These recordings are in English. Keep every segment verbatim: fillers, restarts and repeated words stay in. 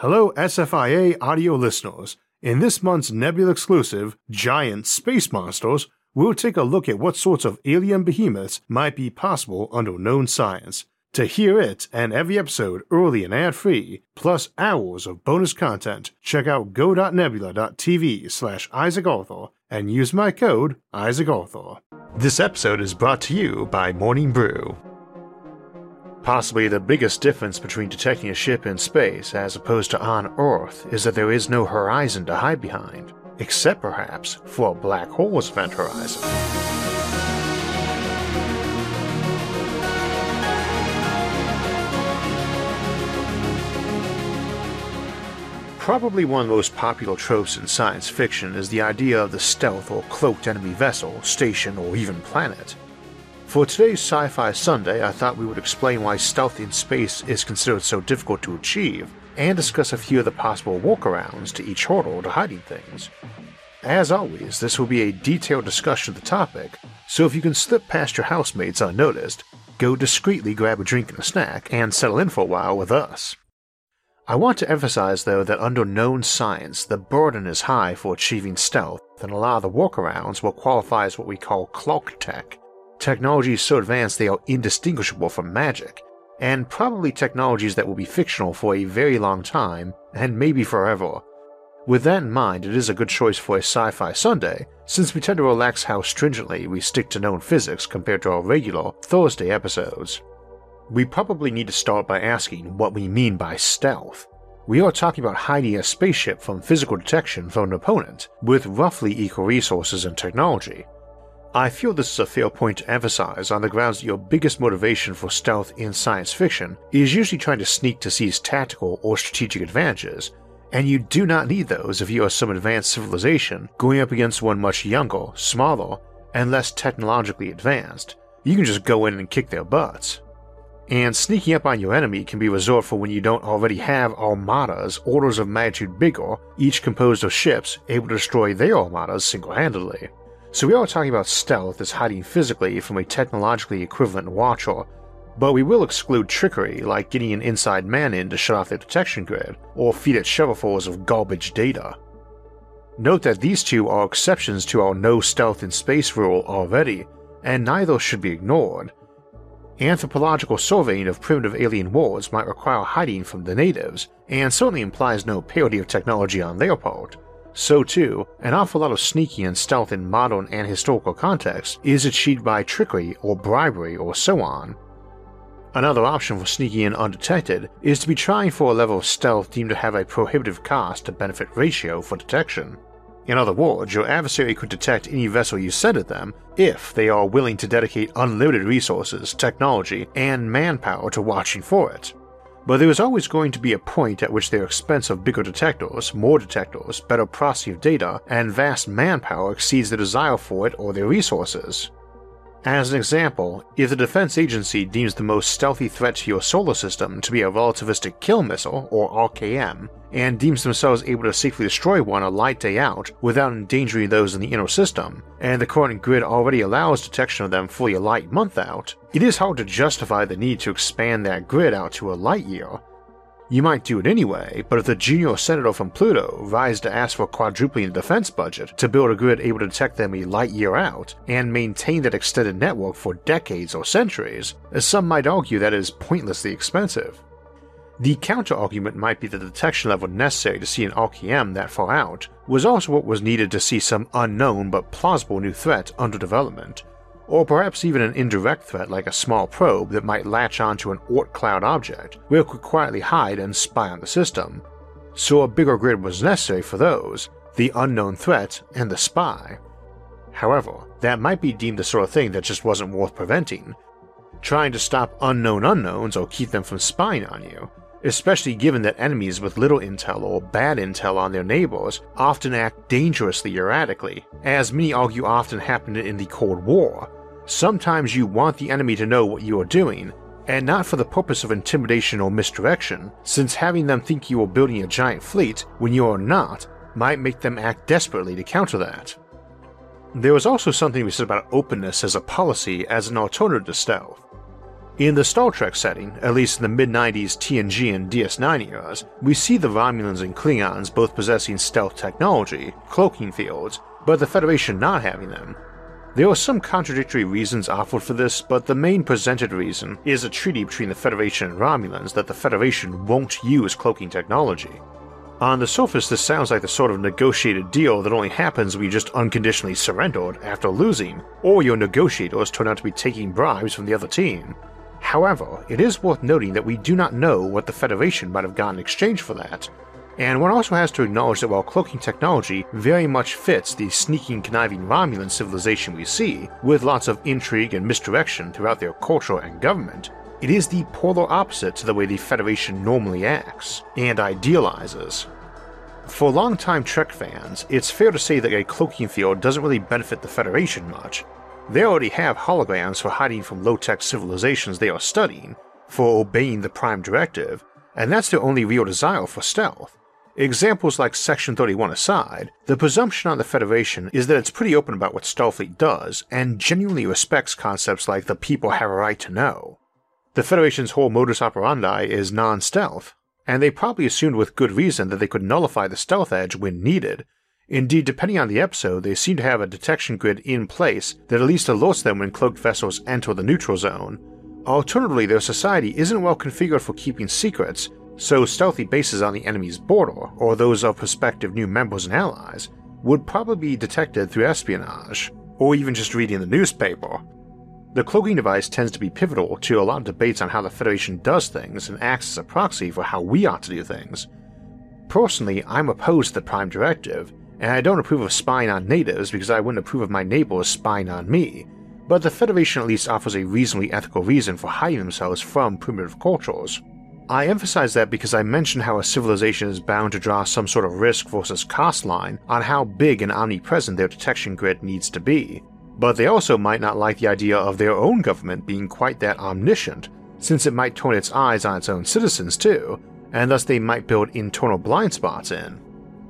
Hello S F I A audio listeners, in this month's Nebula exclusive, Giant Space Monsters, we'll take a look at what sorts of alien behemoths might be possible under known science. To hear it and every episode early and ad-free, plus hours of bonus content, check out go.nebula.tv slash IsaacArthur and use my code IsaacArthur. This episode is brought to you by Morning Brew. Possibly the biggest difference between detecting a ship in space as opposed to on Earth is that there is no horizon to hide behind, except perhaps for a black hole's event horizon. Probably one of the most popular tropes in science fiction is the idea of the stealth or cloaked enemy vessel, station, or even planet. For today's Sci-Fi Sunday, I thought we would explain why stealth in space is considered so difficult to achieve, and discuss a few of the possible workarounds to each hurdle to hiding things. As always, this will be a detailed discussion of the topic, so if you can slip past your housemates unnoticed, go discreetly grab a drink and a snack, and settle in for a while with us. I want to emphasize though that under known science, the burden is high for achieving stealth, and a lot of the workarounds will qualify as what we call cloak tech. Technologies so advanced they are indistinguishable from magic, and probably technologies that will be fictional for a very long time, and maybe forever. With that in mind, it is a good choice for a Sci-Fi Sunday, since we tend to relax how stringently we stick to known physics compared to our regular Thursday episodes. We probably need to start by asking what we mean by stealth. We are talking about hiding a spaceship from physical detection from an opponent, with roughly equal resources and technology. I feel this is a fair point to emphasize on the grounds that your biggest motivation for stealth in science fiction is usually trying to sneak to seize tactical or strategic advantages, and you do not need those if you are some advanced civilization going up against one much younger, smaller, and less technologically advanced. You can just go in and kick their butts. And sneaking up on your enemy can be reserved for when you don't already have armadas orders of magnitude bigger, each composed of ships able to destroy their armadas single-handedly. So we are talking about stealth as hiding physically from a technologically equivalent watcher, but we will exclude trickery like getting an inside man in to shut off their detection grid, or feed it shovelfuls of garbage data. Note that these two are exceptions to our no stealth in space rule already, and neither should be ignored. Anthropological surveying of primitive alien worlds might require hiding from the natives, and certainly implies no parity of technology on their part. So too, an awful lot of sneaking and stealth in modern and historical contexts is achieved by trickery or bribery or so on. Another option for sneaking in undetected is to be trying for a level of stealth deemed to have a prohibitive cost to benefit ratio for detection. In other words, your adversary could detect any vessel you send at them if they are willing to dedicate unlimited resources, technology, and manpower to watching for it. But there is always going to be a point at which their expense of bigger detectors, more detectors, better processing of data, and vast manpower exceeds the desire for it or their resources. As an example, if the Defense Agency deems the most stealthy threat to your solar system to be a relativistic kill missile, or R K M, and deems themselves able to safely destroy one a light day out without endangering those in the inner system, and the current grid already allows detection of them fully a light month out, it is hard to justify the need to expand that grid out to a light year. You might do it anyway, but if the junior senator from Pluto rises to ask for quadrupling the defense budget to build a grid able to detect them a light year out and maintain that extended network for decades or centuries, some might argue that it is pointlessly expensive. The counter-argument might be that the detection level necessary to see an R K M that far out was also what was needed to see some unknown but plausible new threat under development, or perhaps even an indirect threat like a small probe that might latch onto an Oort Cloud object where it could quietly hide and spy on the system. So a bigger grid was necessary for those, the unknown threat and the spy. However, that might be deemed the sort of thing that just wasn't worth preventing. Trying to stop unknown unknowns or keep them from spying on you, especially given that enemies with little intel or bad intel on their neighbors often act dangerously erratically, as many argue often happened in the Cold War. Sometimes you want the enemy to know what you are doing, and not for the purpose of intimidation or misdirection, since having them think you are building a giant fleet when you are not might make them act desperately to counter that. There is also something we said about openness as a policy as an alternative to stealth. In the Star Trek setting, at least in the mid nineties T N G and D S nine eras, we see the Romulans and Klingons both possessing stealth technology, cloaking fields, but the Federation not having them. There are some contradictory reasons offered for this, but the main presented reason is a treaty between the Federation and Romulans that the Federation won't use cloaking technology. On the surface, this sounds like the sort of negotiated deal that only happens when you just unconditionally surrendered after losing, or your negotiators turn out to be taking bribes from the other team. However, it is worth noting that we do not know what the Federation might have gotten in exchange for that. And one also has to acknowledge that while cloaking technology very much fits the sneaking, conniving Romulan civilization we see, with lots of intrigue and misdirection throughout their culture and government, it is the polar opposite to the way the Federation normally acts, and idealizes. For longtime Trek fans, it's fair to say that a cloaking field doesn't really benefit the Federation much. They already have holograms for hiding from low-tech civilizations they are studying, for obeying the Prime Directive, and that's their only real desire for stealth. Examples like Section thirty-one aside, the presumption on the Federation is that it's pretty open about what Starfleet does and genuinely respects concepts like the people have a right to know. The Federation's whole modus operandi is non-stealth, and they probably assumed with good reason that they could nullify the stealth edge when needed. Indeed, depending on the episode, they seem to have a detection grid in place that at least alerts them when cloaked vessels enter the neutral zone. Alternatively, their society isn't well configured for keeping secrets, so stealthy bases on the enemy's border, or those of prospective new members and allies, would probably be detected through espionage, or even just reading the newspaper. The cloaking device tends to be pivotal to a lot of debates on how the Federation does things and acts as a proxy for how we ought to do things. Personally, I'm opposed to the Prime Directive, and I don't approve of spying on natives because I wouldn't approve of my neighbors spying on me, but the Federation at least offers a reasonably ethical reason for hiding themselves from primitive cultures. I emphasize that because I mentioned how a civilization is bound to draw some sort of risk versus cost line on how big and omnipresent their detection grid needs to be, but they also might not like the idea of their own government being quite that omniscient, since it might turn its eyes on its own citizens too, and thus they might build internal blind spots in.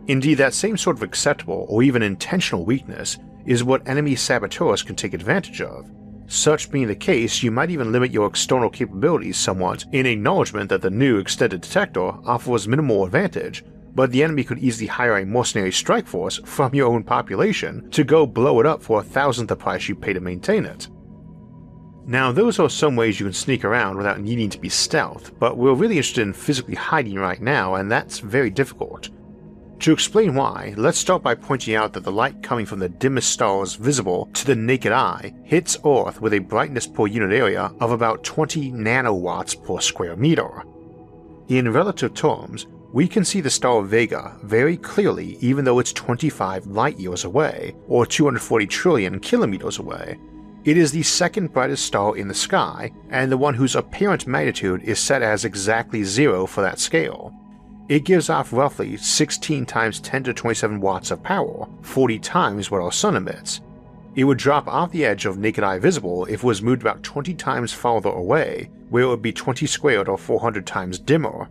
Indeed, that same sort of acceptable or even intentional weakness is what enemy saboteurs can take advantage of. Such being the case, you might even limit your external capabilities somewhat in acknowledgement that the new extended detector offers minimal advantage, but the enemy could easily hire a mercenary strike force from your own population to go blow it up for a thousandth the price you pay to maintain it. Now, those are some ways you can sneak around without needing to be stealth, but we're really interested in physically hiding right now, and that's very difficult. To explain why, let's start by pointing out that the light coming from the dimmest stars visible to the naked eye hits Earth with a brightness per unit area of about twenty nanowatts per square meter. In relative terms, we can see the star Vega very clearly even though it's twenty-five light years away, or two hundred forty trillion kilometers away. It is the second brightest star in the sky, and the one whose apparent magnitude is set as exactly zero for that scale. It gives off roughly sixteen times ten to the twenty-seven watts of power, forty times what our sun emits. It would drop off the edge of naked eye visible if it was moved about twenty times farther away, where it would be twenty squared or four hundred times dimmer.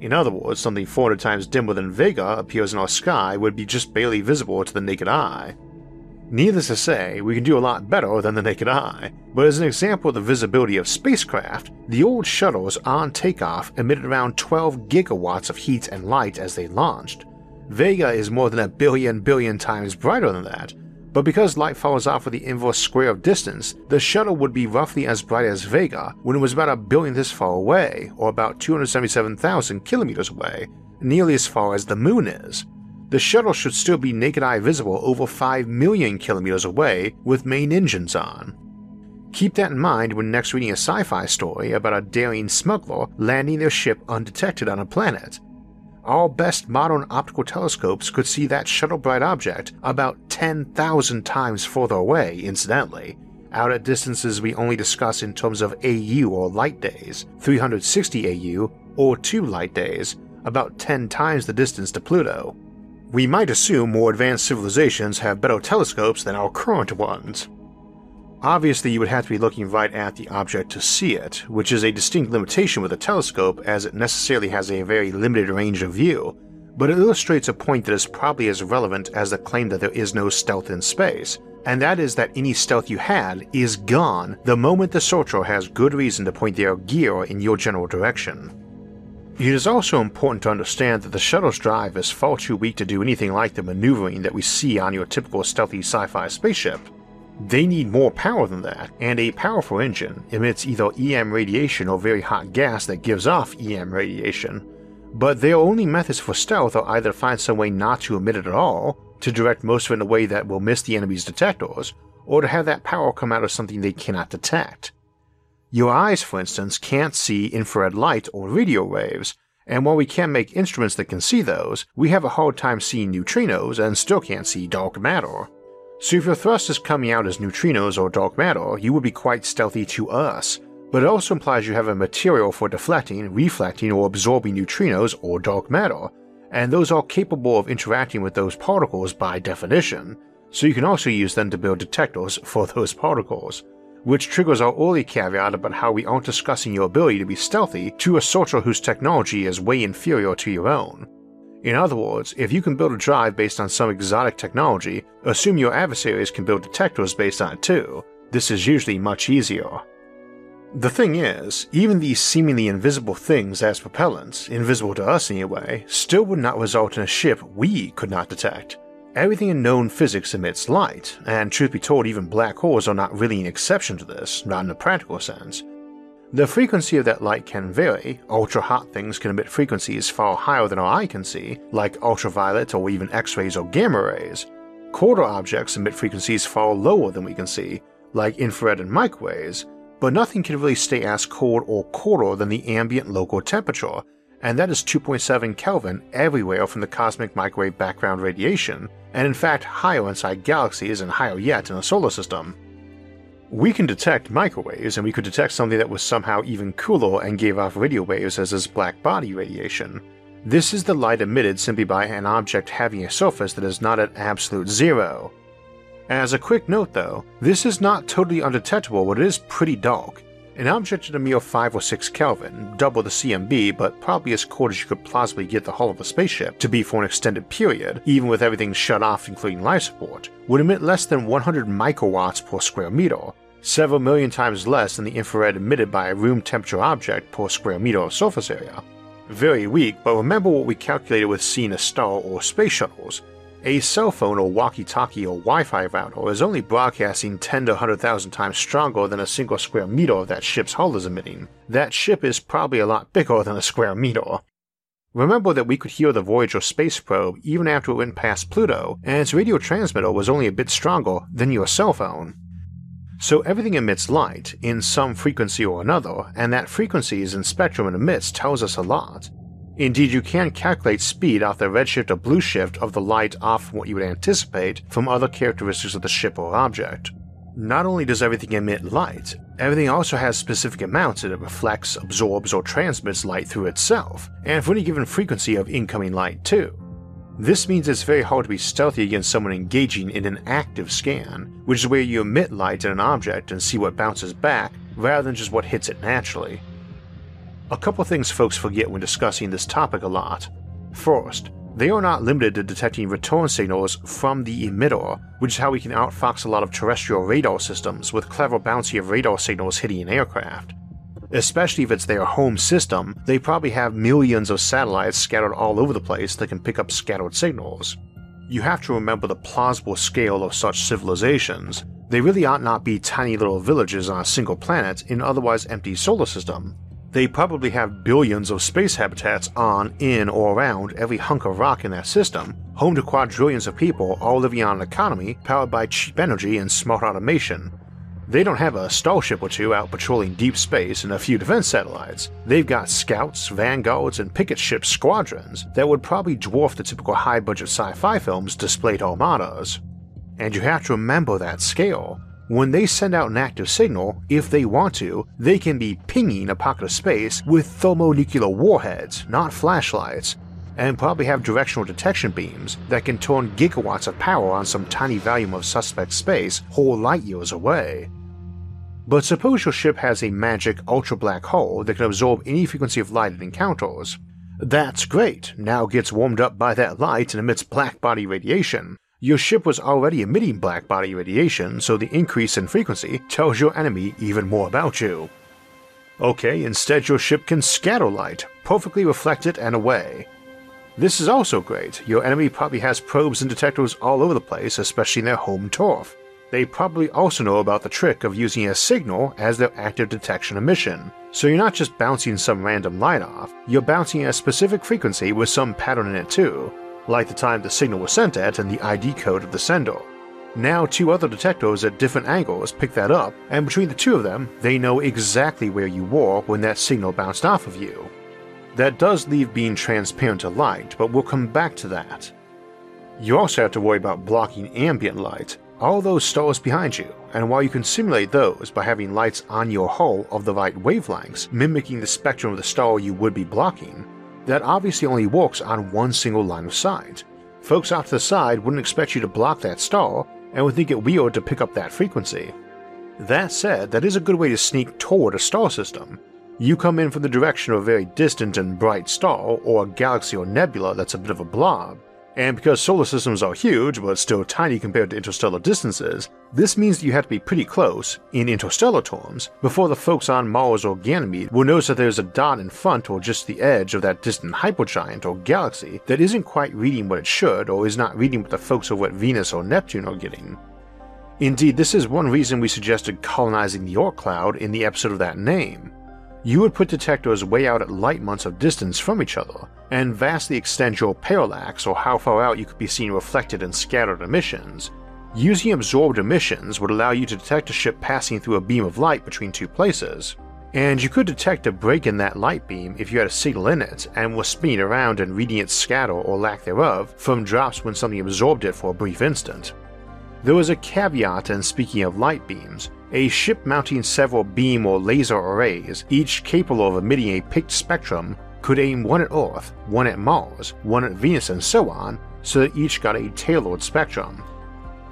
In other words, something four hundred times dimmer than Vega appears in our sky would be just barely visible to the naked eye. Needless to say, we can do a lot better than the naked eye, but as an example of the visibility of spacecraft, the old shuttles on takeoff emitted around twelve gigawatts of heat and light as they launched. Vega is more than a billion billion times brighter than that, but because light falls off with the inverse square of distance, the shuttle would be roughly as bright as Vega when it was about a billionth this far away, or about two hundred seventy-seven thousand kilometers away, nearly as far as the moon is. The shuttle should still be naked eye visible over five million kilometers away with main engines on. Keep that in mind when next reading a sci-fi story about a daring smuggler landing their ship undetected on a planet. Our best modern optical telescopes could see that shuttle-bright object about ten thousand times further away, incidentally, out at distances we only discuss in terms of A U or light days, three hundred sixty A U or two light days, about ten times the distance to Pluto. We might assume more advanced civilizations have better telescopes than our current ones. Obviously, you would have to be looking right at the object to see it, which is a distinct limitation with a telescope as it necessarily has a very limited range of view, but it illustrates a point that is probably as relevant as the claim that there is no stealth in space, and that is that any stealth you had is gone the moment the searcher has good reason to point their gear in your general direction. It is also important to understand that the shuttle's drive is far too weak to do anything like the maneuvering that we see on your typical stealthy sci-fi spaceship. They need more power than that, and a powerful engine emits either E M radiation or very hot gas that gives off E M radiation, but their only methods for stealth are either to find some way not to emit it at all, to direct most of it in a way that will miss the enemy's detectors, or to have that power come out of something they cannot detect. Your eyes, for instance, can't see infrared light or radio waves, and while we can make instruments that can see those, we have a hard time seeing neutrinos and still can't see dark matter. So if your thrust is coming out as neutrinos or dark matter, you would be quite stealthy to us, but it also implies you have a material for deflecting, reflecting, or absorbing neutrinos or dark matter, and those are capable of interacting with those particles by definition, so you can also use them to build detectors for those particles, which triggers our early caveat about how we aren't discussing your ability to be stealthy to a searcher whose technology is way inferior to your own. In other words, if you can build a drive based on some exotic technology, assume your adversaries can build detectors based on it too. This is usually much easier. The thing is, even these seemingly invisible things as propellants, invisible to us anyway, still would not result in a ship we could not detect. Everything in known physics emits light, and truth be told, even black holes are not really an exception to this, not in a practical sense. The frequency of that light can vary. Ultra-hot things can emit frequencies far higher than our eye can see, like ultraviolet or even X-rays or gamma rays. Colder objects emit frequencies far lower than we can see, like infrared and microwaves, but nothing can really stay as cold or colder than the ambient local temperature, and that is two point seven Kelvin everywhere from the cosmic microwave background radiation, and in fact higher inside galaxies and higher yet in our solar system. We can detect microwaves, and we could detect something that was somehow even cooler and gave off radio waves as this black body radiation. This is the light emitted simply by an object having a surface that is not at absolute zero. As a quick note though, this is not totally undetectable, but it is pretty dark. An object at a mere five or six Kelvin, double the C M B, but probably as cold as you could plausibly get the hull of a spaceship to be for an extended period, even with everything shut off including life support, would emit less than one hundred microwatts per square meter, several million times less than the infrared emitted by a room temperature object per square meter of surface area. Very weak, but remember what we calculated with seeing a star or space shuttles. A cell phone or walkie-talkie or Wi-Fi router is only broadcasting ten to one hundred thousand times stronger than a single square meter of that ship's hull is emitting. That ship is probably a lot bigger than a square meter. Remember that we could hear the Voyager space probe even after it went past Pluto, and its radio transmitter was only a bit stronger than your cell phone. So everything emits light, in some frequency or another, and that frequencies and spectrum it emits tells us a lot. Indeed, you can calculate speed off the redshift or blue shift of the light off from what you would anticipate from other characteristics of the ship or object. Not only does everything emit light, everything also has specific amounts that it reflects, absorbs, or transmits light through itself, and for any given frequency of incoming light too. This means it's very hard to be stealthy against someone engaging in an active scan, which is where you emit light at an object and see what bounces back rather than just what hits it naturally. A couple things folks forget when discussing this topic a lot. First, they are not limited to detecting return signals from the emitter, which is how we can outfox a lot of terrestrial radar systems with clever bouncy of radar signals hitting an aircraft. Especially if it's their home system, they probably have millions of satellites scattered all over the place that can pick up scattered signals. You have to remember the plausible scale of such civilizations. They really ought not be tiny little villages on a single planet in an otherwise empty solar system. They probably have billions of space habitats on, in, or around every hunk of rock in that system, home to quadrillions of people all living on an economy powered by cheap energy and smart automation. They don't have a starship or two out patrolling deep space and a few defense satellites. They've got scouts, vanguards, and picket ship squadrons that would probably dwarf the typical high-budget sci-fi films' displayed armadas. And you have to remember that scale. When they send out an active signal, if they want to, they can be pinging a pocket of space with thermonuclear warheads, not flashlights, and probably have directional detection beams that can turn gigawatts of power on some tiny volume of suspect space whole light years away. But suppose your ship has a magic ultra-black hole that can absorb any frequency of light it encounters. That's great, now gets warmed up by that light and emits black body radiation. Your ship was already emitting blackbody radiation, so the increase in frequency tells your enemy even more about you. Okay, instead your ship can scatter light, perfectly reflect it and away. This is also great. Your enemy probably has probes and detectors all over the place, especially in their home turf. They probably also know about the trick of using a signal as their active detection emission, so you're not just bouncing some random light off, you're bouncing a specific frequency with some pattern in it too, like the time the signal was sent at and the I D code of the sender. Now two other detectors at different angles pick that up, and between the two of them, they know exactly where you were when that signal bounced off of you. That does leave being transparent to light, but we'll come back to that. You also have to worry about blocking ambient light, all those stars behind you, and while you can simulate those by having lights on your hull of the right wavelengths mimicking the spectrum of the star you would be blocking, that obviously only works on one single line of sight. Folks off to the side wouldn't expect you to block that star and would think it weird to pick up that frequency. That said, that is a good way to sneak toward a star system. You come in from the direction of a very distant and bright star or a galaxy or nebula that's a bit of a blob. And because solar systems are huge but still tiny compared to interstellar distances, this means that you have to be pretty close, in interstellar terms, before the folks on Mars or Ganymede will notice that there's a dot in front or just the edge of that distant hypergiant or galaxy that isn't quite reading what it should or is not reading what the folks over at Venus or Neptune are getting. Indeed, this is one reason we suggested colonizing the Oort Cloud in the episode of that name. You would put detectors way out at light months of distance from each other, and vastly extend your parallax or how far out you could be seen reflected in scattered emissions. Using absorbed emissions would allow you to detect a ship passing through a beam of light between two places, and you could detect a break in that light beam if you had a signal in it and were spinning around and reading its scatter or lack thereof from drops when something absorbed it for a brief instant. There was a caveat in speaking of light beams. A ship mounting several beam or laser arrays, each capable of emitting a picked spectrum, could aim one at Earth, one at Mars, one at Venus and so on, so that each got a tailored spectrum.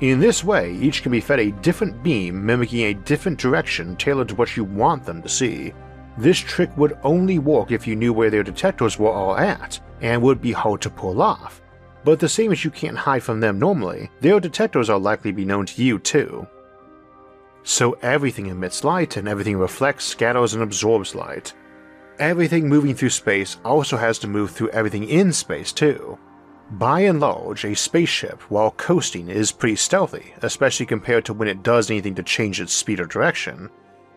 In this way, each can be fed a different beam mimicking a different direction tailored to what you want them to see. This trick would only work if you knew where their detectors were all at, and would be hard to pull off. But the same as you can't hide from them normally, their detectors are likely to be known to you too. So everything emits light, and everything reflects, scatters, and absorbs light. Everything moving through space also has to move through everything in space too. By and large, a spaceship, while coasting, is pretty stealthy, especially compared to when it does anything to change its speed or direction.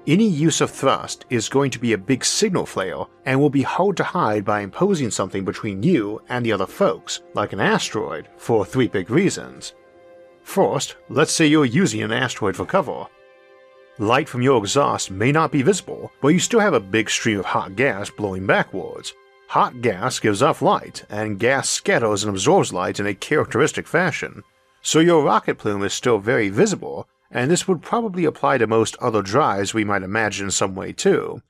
Any use of thrust is going to be a big signal flare, and will be hard to hide by imposing something between you and the other folks, like an asteroid, for three big reasons. First, let's say you're using an asteroid for cover. Light from your exhaust may not be visible, but you still have a big stream of hot gas blowing backwards. Hot gas gives off light, and gas scatters and absorbs light in a characteristic fashion, so your rocket plume is still very visible, and this would probably apply to most other drives we might imagine in some way too.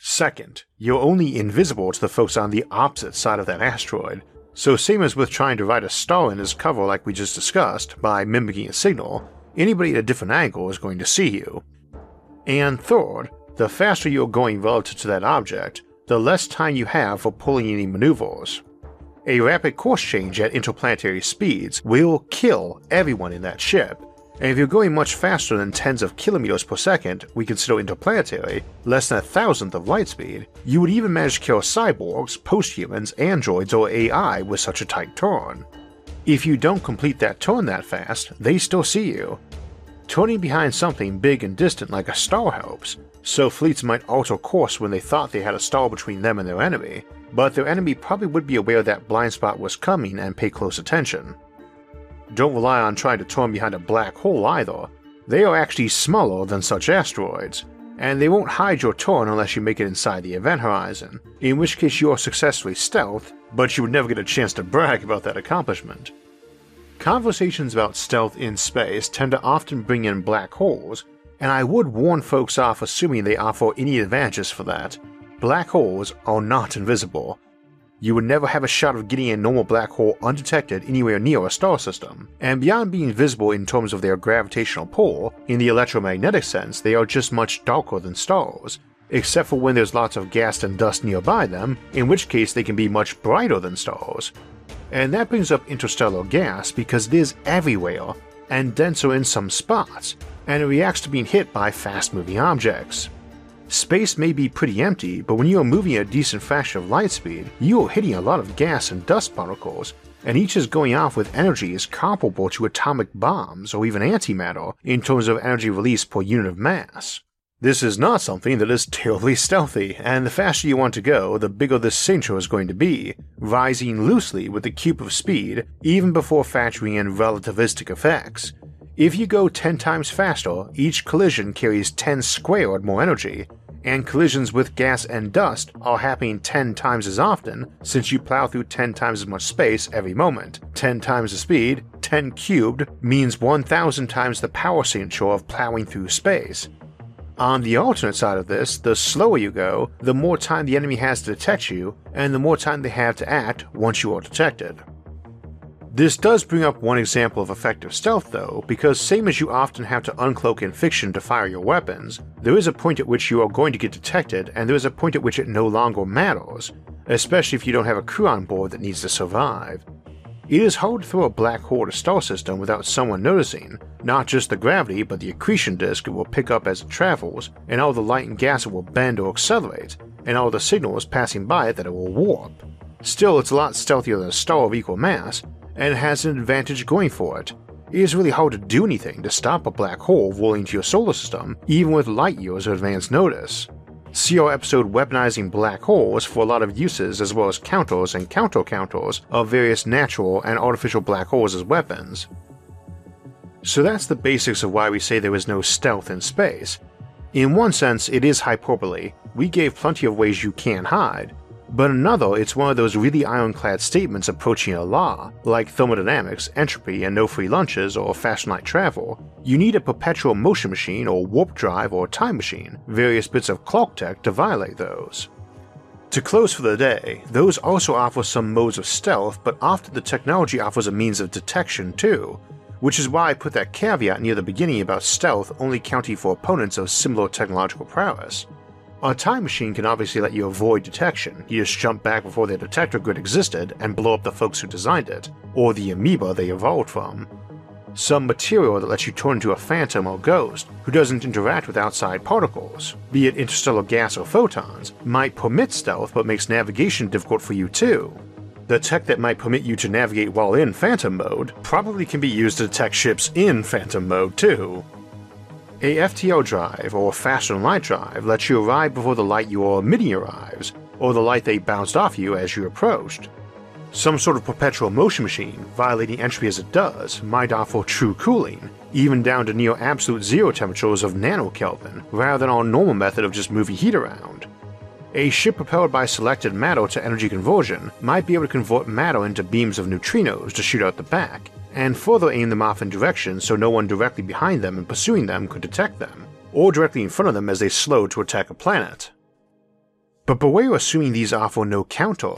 Second, you're only invisible to the folks on the opposite side of that asteroid, so same as with trying to write a star in his cover like we just discussed by mimicking a signal, anybody at a different angle is going to see you. And third, the faster you're going relative to that object, the less time you have for pulling any maneuvers. A rapid course change at interplanetary speeds will kill everyone in that ship, and if you're going much faster than tens of kilometers per second we consider interplanetary, less than a thousandth of light speed, you would even manage to kill cyborgs, posthumans, androids, or A I with such a tight turn. If you don't complete that turn that fast, they still see you. Turning behind something big and distant like a star helps, so fleets might alter course when they thought they had a star between them and their enemy, but their enemy probably would be aware that blind spot was coming and pay close attention. Don't rely on trying to turn behind a black hole either. They are actually smaller than such asteroids, and they won't hide your turn unless you make it inside the event horizon, in which case you are successfully stealthed, but you would never get a chance to brag about that accomplishment. Conversations about stealth in space tend to often bring in black holes, and I would warn folks off assuming they offer any advantages for that. Black holes are not invisible. You would never have a shot of getting a normal black hole undetected anywhere near a star system, and beyond being visible in terms of their gravitational pull, in the electromagnetic sense they are just much darker than stars, except for when there's lots of gas and dust nearby them, in which case they can be much brighter than stars. And that brings up interstellar gas because it is everywhere and denser in some spots, and it reacts to being hit by fast-moving objects. Space may be pretty empty, but when you are moving at a decent fraction of light speed, you are hitting a lot of gas and dust particles, and each is going off with energies comparable to atomic bombs or even antimatter in terms of energy release per unit of mass. This is not something that is terribly stealthy, and the faster you want to go, the bigger this signature is going to be, rising loosely with the cube of speed even before factoring in relativistic effects. If you go ten times faster, each collision carries ten squared more energy, and collisions with gas and dust are happening ten times as often since you plow through ten times as much space every moment. ten times the speed, ten cubed, means one thousand times the power signature of plowing through space. On the alternate side of this, the slower you go, the more time the enemy has to detect you, and the more time they have to act once you are detected. This does bring up one example of effective stealth though, because same as you often have to uncloak in fiction to fire your weapons, there is a point at which you are going to get detected, and there is a point at which it no longer matters, especially if you don't have a crew on board that needs to survive. It is hard to throw a black hole at a star system without someone noticing, not just the gravity but the accretion disk it will pick up as it travels, and all the light and gas it will bend or accelerate, and all the signals passing by it that it will warp. Still, it's a lot stealthier than a star of equal mass, and has an advantage going for it. It is really hard to do anything to stop a black hole rolling into your solar system, even with light years of advance notice. See our episode Weaponizing Black Holes for a lot of uses as well as counters and counter-counters of various natural and artificial black holes as weapons. So that's the basics of why we say there is no stealth in space. In one sense, it is hyperbole. We gave plenty of ways you can hide. But another, it's one of those really ironclad statements approaching a law, like thermodynamics, entropy, and no free lunches or fast night travel. You need a perpetual motion machine or warp drive or time machine, various bits of Clark tech to violate those. To close for the day, those also offer some modes of stealth, but often the technology offers a means of detection too, which is why I put that caveat near the beginning about stealth only counting for opponents of similar technological prowess. A time machine can obviously let you avoid detection, you just jump back before their detector grid existed and blow up the folks who designed it, or the amoeba they evolved from. Some material that lets you turn into a phantom or ghost who doesn't interact with outside particles, be it interstellar gas or photons, might permit stealth but makes navigation difficult for you too. The tech that might permit you to navigate while in phantom mode probably can be used to detect ships in phantom mode too. A F T L drive or faster than light drive lets you arrive before the light you are emitting arrives, or the light they bounced off you as you approached. Some sort of perpetual motion machine, violating entropy as it does, might offer true cooling, even down to near absolute zero temperatures of nanokelvin, rather than our normal method of just moving heat around. A ship propelled by selected matter to energy conversion might be able to convert matter into beams of neutrinos to shoot out the back, and further aim them off in directions so no one directly behind them and pursuing them could detect them, or directly in front of them as they slowed to attack a planet. But beware assuming these offer no counter.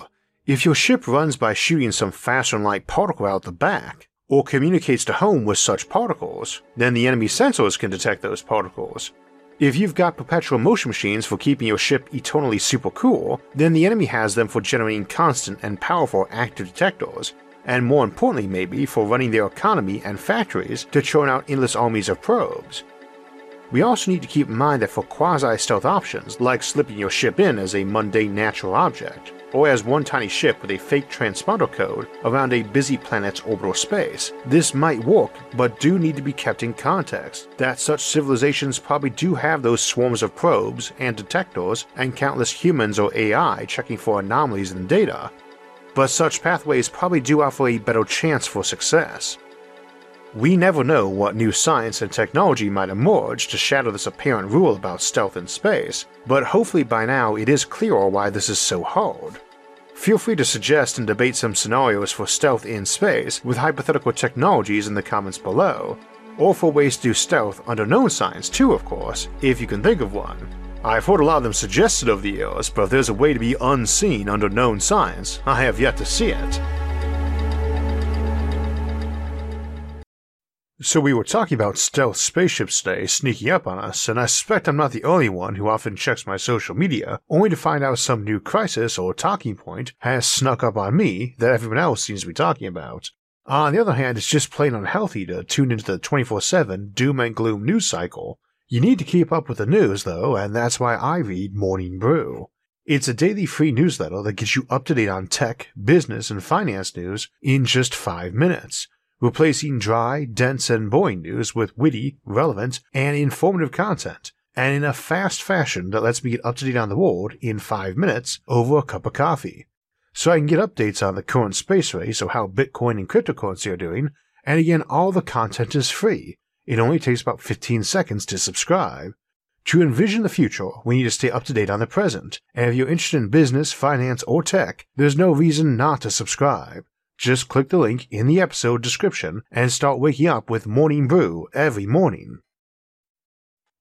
If your ship runs by shooting some faster-than-light particle out the back, or communicates to home with such particles, then the enemy sensors can detect those particles. If you've got perpetual motion machines for keeping your ship eternally super cool, then the enemy has them for generating constant and powerful active detectors, and more importantly maybe for running their economy and factories to churn out endless armies of probes. We also need to keep in mind that for quasi-stealth options, like slipping your ship in as a mundane natural object, or as one tiny ship with a fake transponder code around a busy planet's orbital space, this might work but do need to be kept in context that such civilizations probably do have those swarms of probes and detectors and countless humans or A I checking for anomalies in data, but such pathways probably do offer a better chance for success. We never know what new science and technology might emerge to shatter this apparent rule about stealth in space, but hopefully by now it is clearer why this is so hard. Feel free to suggest and debate some scenarios for stealth in space with hypothetical technologies in the comments below, or for ways to do stealth under known science too, of course, if you can think of one. I've heard a lot of them suggested over the years, but if there's a way to be unseen under known science, I have yet to see it. So we were talking about stealth spaceships today sneaking up on us, and I suspect I'm not the only one who often checks my social media, only to find out some new crisis or talking point has snuck up on me that everyone else seems to be talking about. On the other hand, it's just plain unhealthy to tune into the twenty-four seven doom and gloom news cycle. You need to keep up with the news, though, and that's why I read Morning Brew. It's a daily free newsletter that gets you up to date on tech, business, and finance news in just five minutes. Replacing dry, dense, and boring news with witty, relevant, and informative content, and in a fast fashion that lets me get up to date on the world in five minutes over a cup of coffee. So I can get updates on the current space race or how Bitcoin and cryptocurrency are doing, and again, all the content is free. It only takes about fifteen seconds to subscribe. To envision the future, we need to stay up to date on the present, and if you're interested in business, finance, or tech, there's no reason not to subscribe. Just click the link in the episode description and start waking up with Morning Brew every morning.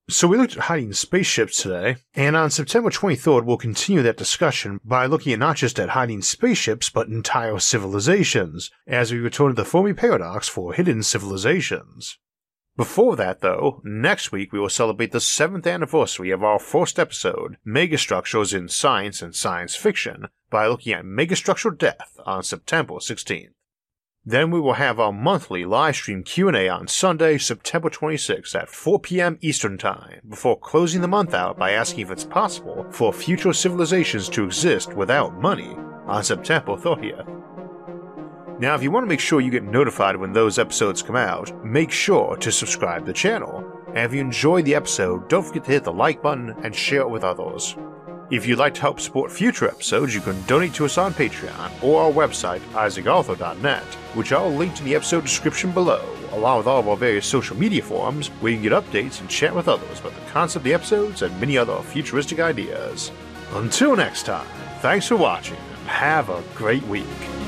So we looked at hiding spaceships today, and on September twenty-third we'll continue that discussion by looking at not just at hiding spaceships but entire civilizations, as we return to the Fermi Paradox for hidden civilizations. Before that though, next week we will celebrate the seventh anniversary of our first episode, Megastructures in Science and Science Fiction, by looking at Megastructure Death on September sixteenth. Then we will have our monthly live stream Q and A on Sunday, September twenty-sixth at four p.m. Eastern Time, before closing the month out by asking if it's possible for future civilizations to exist without money on September thirtieth. Now if you want to make sure you get notified when those episodes come out, make sure to subscribe to the channel, and if you enjoyed the episode, don't forget to hit the like button and share it with others. If you'd like to help support future episodes, you can donate to us on Patreon or our website, isaac arthur dot net, which I'll link to in the episode description below, along with all of our various social media forums where you can get updates and chat with others about the concept of the episodes and many other futuristic ideas. Until next time, thanks for watching and have a great week.